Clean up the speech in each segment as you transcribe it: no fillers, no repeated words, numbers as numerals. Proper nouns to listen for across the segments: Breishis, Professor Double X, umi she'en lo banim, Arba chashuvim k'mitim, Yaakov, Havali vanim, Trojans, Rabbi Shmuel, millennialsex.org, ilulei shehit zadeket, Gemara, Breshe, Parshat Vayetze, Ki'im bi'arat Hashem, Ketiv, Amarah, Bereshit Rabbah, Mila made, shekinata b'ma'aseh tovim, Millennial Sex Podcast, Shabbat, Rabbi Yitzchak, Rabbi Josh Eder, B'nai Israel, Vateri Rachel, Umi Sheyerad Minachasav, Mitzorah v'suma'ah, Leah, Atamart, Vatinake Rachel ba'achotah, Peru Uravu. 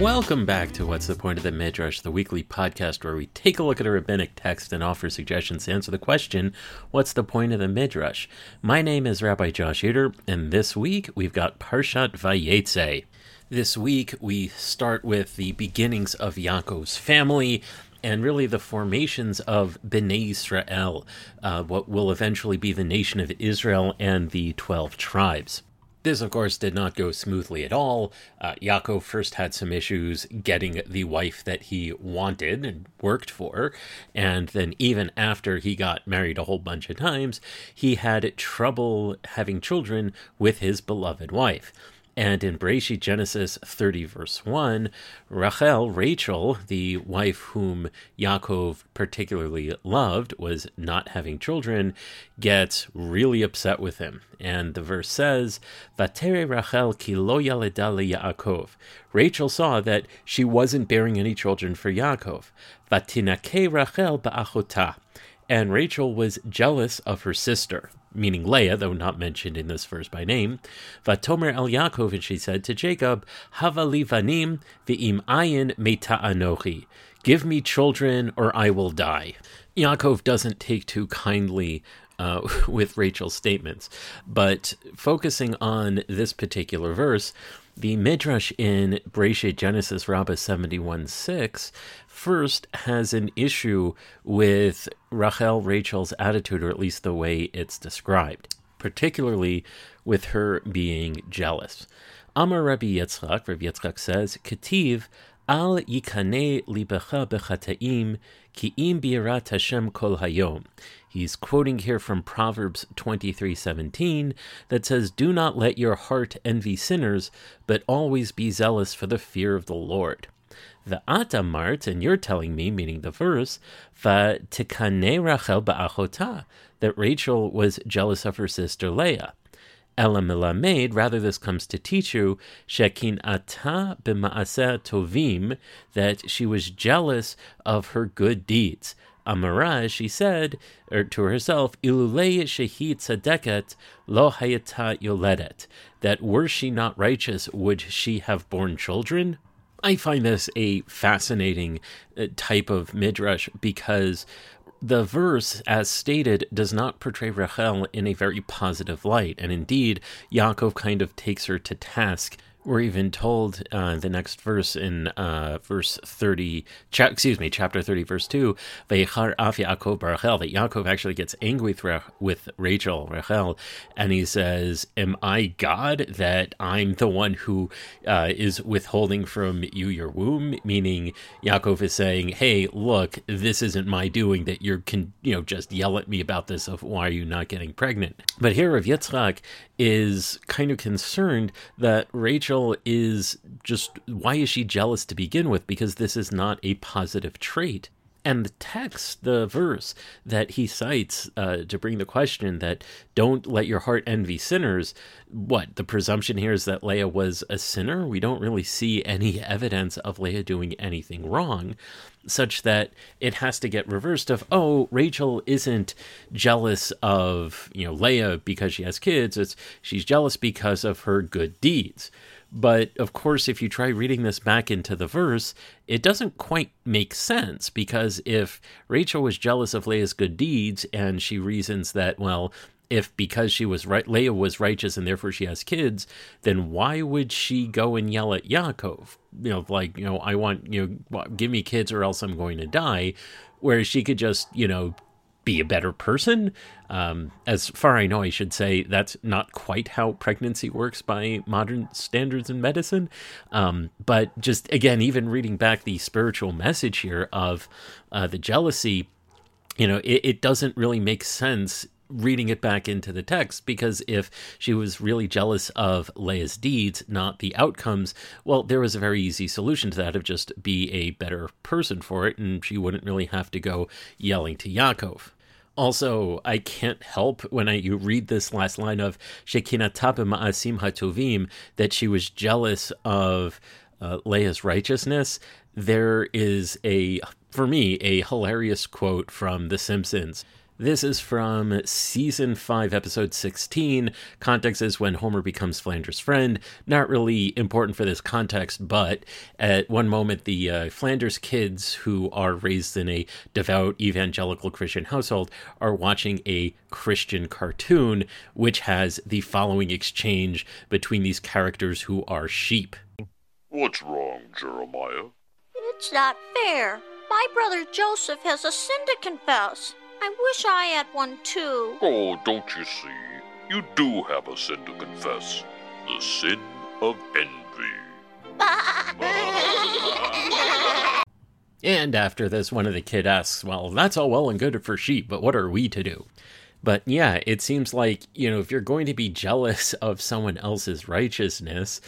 Welcome back to What's the Point of the Midrash, the weekly podcast where we take a look at a rabbinic text and offer suggestions to answer the question, what's the point of the Midrash? My name is Rabbi Josh Eder, and this week we've got Parshat Vayetze. This week we start with the beginnings of Yaakov's family, and really the formations of B'nai Israel, what will eventually be the nation of Israel and the 12 tribes. This, of course, did not go smoothly at all. Yaakov first had some issues getting the wife that he wanted and worked for, and then even after he got married a whole bunch of times, he had trouble having children with his beloved wife. And in Breishis, Genesis 30, verse 1, Rachel, the wife whom Yaakov particularly loved, was not having children, gets really upset with him. And the verse says, Vateri Rachel ki lo yaleda leYaakov. Rachel saw that she wasn't bearing any children for Yaakov. Vatinake Rachel ba'achotah. And Rachel was jealous of her sister, meaning Leah, though not mentioned in this verse by name. Vatomer el Yaakov, and she said to Jacob, Havali vanim v'im ayin meta anochi. Give me children or I will die. Yaakov doesn't take too kindly with Rachel's statements, but focusing on this particular verse, the Midrash in Breshe, Genesis Rabbah 71:6 first has an issue with Rachel's attitude, or at least the way it's described, particularly with her being jealous. Amar Rabbi Yitzchak says, Ketiv, Al yikane libecha bechataim, ki'im bi'arat Hashem kol hayom. He's quoting here from Proverbs 23:17 that says, do not let your heart envy sinners, but always be zealous for the fear of the Lord. The Atamart, and you're telling me, meaning the verse, Vatikane Rachel ba'achotah, that Rachel was jealous of her sister Leah. Mila made, rather this comes to teach you, shekinata b'ma'aseh tovim, that she was jealous of her good deeds. Amarah, she said, or to herself, ilulei shehit zadeket lo hayata yoledet, that were she not righteous, would she have borne children? I find this a fascinating type of midrash because the verse, as stated, does not portray Rachel in a very positive light, and indeed, Yaakov kind of takes her to task. We're even told the next verse in chapter 30, verse 2, Vayechar af Yaakov Rachel, that Yaakov actually gets angry with Rachel, and he says, am I God that I'm the one who is withholding from you your womb? Meaning Yaakov is saying, hey, look, this isn't my doing that you can, just yell at me about this of why are you not getting pregnant? But here Rav Yitzchak is kind of concerned that Rachel is just, why is she jealous to begin with? Because this is not a positive trait. And the text, the verse that he cites to bring the question that don't let your heart envy sinners, the presumption here is that Leah was a sinner? We don't really see any evidence of Leah doing anything wrong, such that it has to get reversed of, Rachel isn't jealous of, Leah because she has kids. She's jealous because of her good deeds. But, of course, if you try reading this back into the verse, it doesn't quite make sense, because if Rachel was jealous of Leah's good deeds and she reasons that, because she was right, Leah was righteous and therefore she has kids, then why would she go and yell at Yaakov? I want, give me kids or else I'm going to die, whereas she could just, be a better person. As far I know, I should say that's not quite how pregnancy works by modern standards in medicine. But just again, even reading back the spiritual message here of the jealousy, it doesn't really make sense reading it back into the text, because if she was really jealous of Leah's deeds, not the outcomes, there was a very easy solution to that of just be a better person for it, and she wouldn't really have to go yelling to Yaakov. Also, I can't help when you read this last line of shekinata b'ma'aseh tovim, that she was jealous of Leah's righteousness. There is, for me, a hilarious quote from The Simpsons This is from Season 5, Episode 16. Context is when Homer becomes Flanders' friend. Not really important for this context, but at one moment, the Flanders kids, who are raised in a devout evangelical Christian household, are watching a Christian cartoon, which has the following exchange between these characters who are sheep. What's wrong, Jeremiah? It's not fair. My brother Joseph has a sin to confess. I wish I had one, too. Oh, don't you see? You do have a sin to confess. The sin of envy. And after this, one of the kids asks, well, that's all well and good for sheep, but what are we to do? But yeah, it seems like, if you're going to be jealous of someone else's righteousness,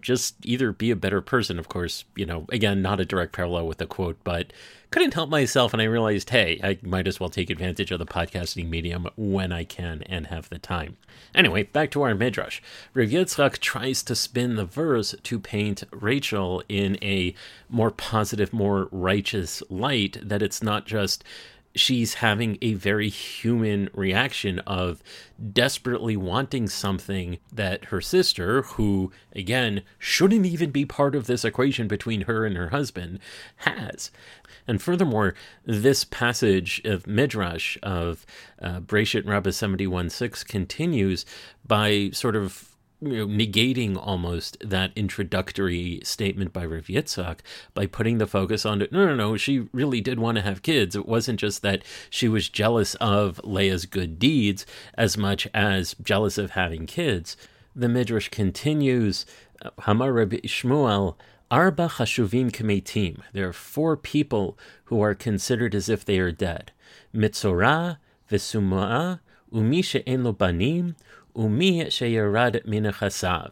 just either be a better person. Of course, again, not a direct parallel with the quote, but couldn't help myself. And I realized, hey, I might as well take advantage of the podcasting medium when I can and have the time. Anyway, back to our midrash. Rav Yitzchak tries to spin the verse to paint Rachel in a more positive, more righteous light, that it's not just she's having a very human reaction of desperately wanting something that her sister, who, again, shouldn't even be part of this equation between her and her husband, has. And furthermore, this passage of Midrash of Bereshit Rabbah 71:6 continues by sort of negating almost that introductory statement by Rav Yitzchak by putting the focus on, no, she really did want to have kids. It wasn't just that she was jealous of Leah's good deeds as much as jealous of having kids. The Midrash continues, Hamar Rabbi Shmuel, Arba chashuvim k'mitim. There are four people who are considered as if they are dead. Mitzorah v'suma'ah, umi she'en lo banim, Umi Sheyerad Minachasav,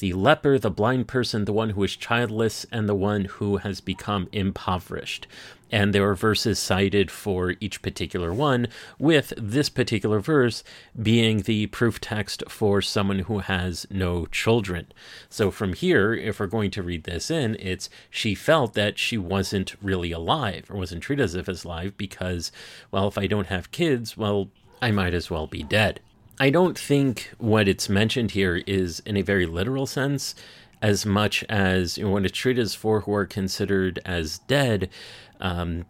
the leper, the blind person, the one who is childless, and the one who has become impoverished. And there are verses cited for each particular one, with this particular verse being the proof text for someone who has no children. So from here, if we're going to read this in, it's she felt that she wasn't really alive, or wasn't treated as if alive, because, well, if I don't have kids, well, I might as well be dead. I don't think what it's mentioned here is in a very literal sense, as much as when it's treated as four who are considered as dead.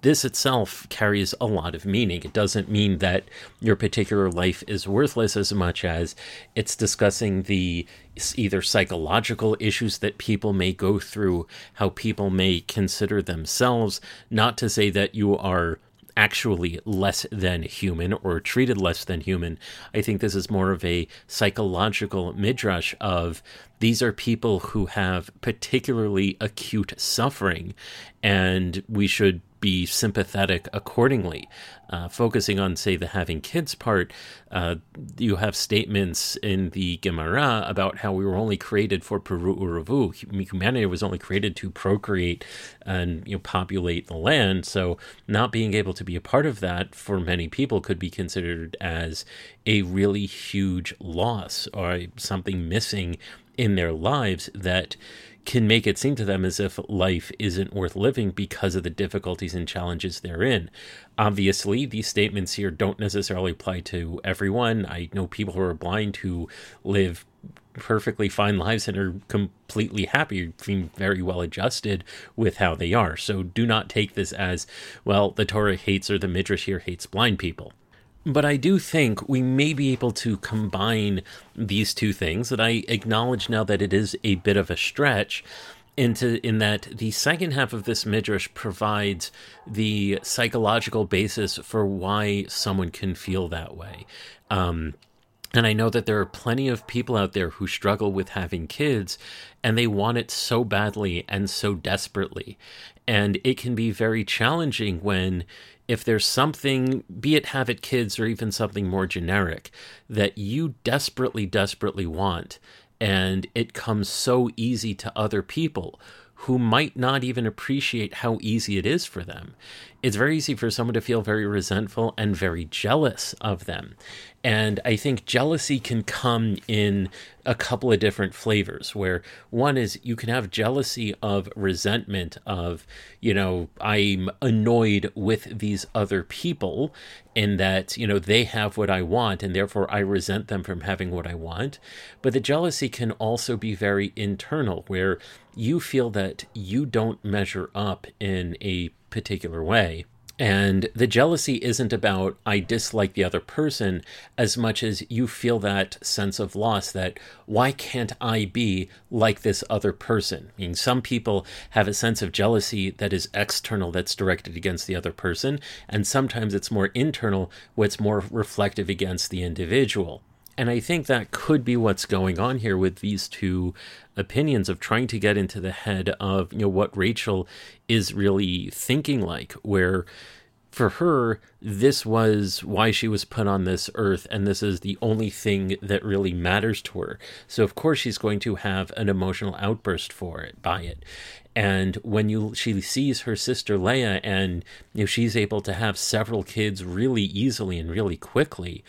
This itself carries a lot of meaning. It doesn't mean that your particular life is worthless, as much as it's discussing the either psychological issues that people may go through, how people may consider themselves, not to say that you are actually less than human or treated less than human. I think this is more of a psychological midrash of these are people who have particularly acute suffering, and we should be sympathetic accordingly. Focusing on, say, the having kids part, you have statements in the Gemara about how we were only created for Peru Uravu. Humanity was only created to procreate and populate the land, so not being able to be a part of that for many people could be considered as a really huge loss or something missing in their lives that can make it seem to them as if life isn't worth living because of the difficulties and challenges therein. Obviously, these statements here don't necessarily apply to everyone. I know people who are blind who live perfectly fine lives and are completely happy, being very well adjusted with how they are. So do not take this as, well, the Torah hates or the Midrash here hates blind people. But I do think we may be able to combine these two things, that I acknowledge now that it is a bit of a stretch, in that the second half of this midrash provides the psychological basis for why someone can feel that way. And I know that there are plenty of people out there who struggle with having kids, and they want it so badly and so desperately. And it can be very challenging when, if there's something, be it have it kids or even something more generic, that you desperately, desperately want, and it comes so easy to other people who might not even appreciate how easy it is for them. it's very easy for someone to feel very resentful and very jealous of them. And I think jealousy can come in a couple of different flavors, where one is you can have jealousy of resentment of, you know, I'm annoyed with these other people in that, you know, they have what I want and therefore I resent them from having what I want. But the jealousy can also be very internal, where you feel that you don't measure up in a particular way. And the jealousy isn't about I dislike the other person as much as you feel that sense of loss, that why can't I be like this other person? I mean, some people have a sense of jealousy that is external, that's directed against the other person, and sometimes it's more internal, what's more reflective against the individual. And I think that could be what's going on here with these two opinions of trying to get into the head of, you know, what Rachel is really thinking, like, where for her, this was why she was put on this earth, and this is the only thing that really matters to her. So of course she's going to have an emotional outburst for it, by it. And when she sees her sister Leah, and, you know, she's able to have several kids really easily and really quickly,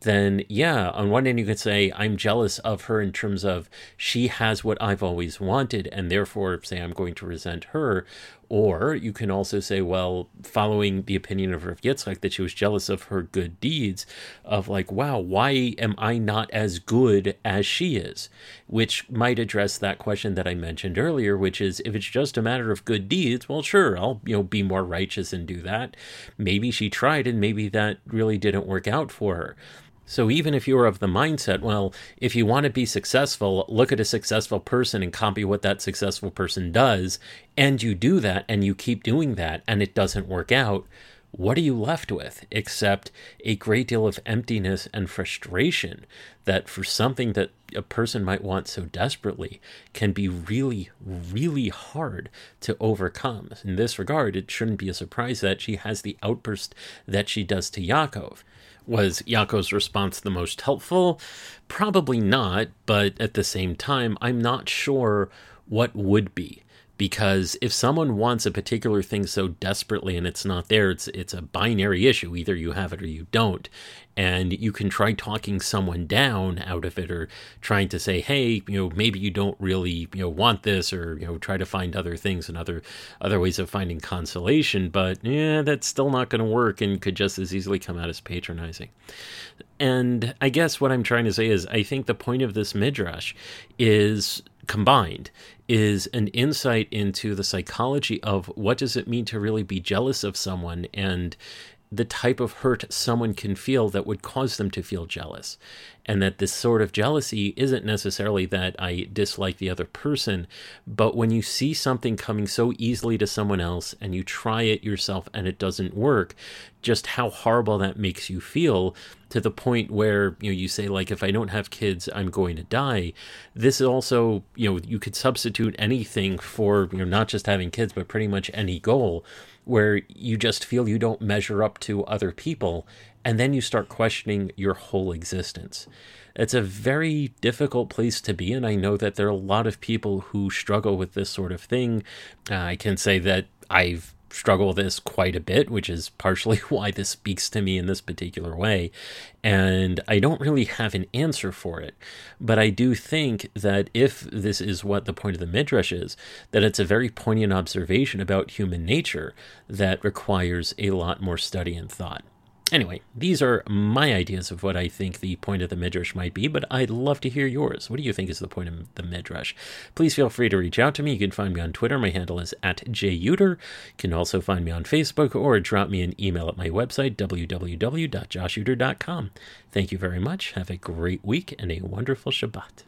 then yeah, on one end you could say I'm jealous of her in terms of she has what I've always wanted, and therefore say I'm going to resent her. Or you can also say, well, following the opinion of Rabbi Yitzchak, that she was jealous of her good deeds, of like, wow, why am I not as good as she is? Which might address that question that I mentioned earlier, which is if it's just a matter of good deeds, well, sure, I'll, you know, be more righteous and do that. Maybe she tried and maybe that really didn't work out for her. So even if you're of the mindset, well, if you want to be successful, look at a successful person and copy what that successful person does, and you do that, and you keep doing that, and it doesn't work out, what are you left with except a great deal of emptiness and frustration that for something that a person might want so desperately can be really, really hard to overcome? In this regard, it shouldn't be a surprise that she has the outburst that she does to Yaakov. Was Yaakov's response the most helpful? Probably not, but at the same time, I'm not sure what would be. Because if someone wants a particular thing so desperately and it's not there, it's a binary issue. Either you have it or you don't. And you can try talking someone down out of it, or trying to say, hey, you know, maybe you don't really, you know, want this, or, you know, try to find other things and other ways of finding consolation. But yeah, that's still not going to work and could just as easily come out as patronizing. And I guess what I'm trying to say is I think the point of this midrash is an insight into the psychology of what does it mean to really be jealous of someone, and the type of hurt someone can feel that would cause them to feel jealous. And that this sort of jealousy isn't necessarily that I dislike the other person, but when you see something coming so easily to someone else and you try it yourself and it doesn't work, just how horrible that makes you feel, to the point where, you know, you say, like, if I don't have kids, I'm going to die. This is also, you know, you could substitute anything for, you know, not just having kids, but pretty much any goal, where you just feel you don't measure up to other people, and then you start questioning your whole existence. It's a very difficult place to be, and I know that there are a lot of people who struggle with this sort of thing. I can say that I've struggled with this quite a bit, which is partially why this speaks to me in this particular way. And I don't really have an answer for it, but I do think that if this is what the point of the midrash is, that it's a very poignant observation about human nature that requires a lot more study and thought. Anyway, these are my ideas of what I think the point of the midrash might be, but I'd love to hear yours. What do you think is the point of the midrash? Please feel free to reach out to me. You can find me on Twitter. My handle is @JUder. You can also find me on Facebook, or drop me an email at my website, www.joshuder.com. Thank you very much. Have a great week and a wonderful Shabbat.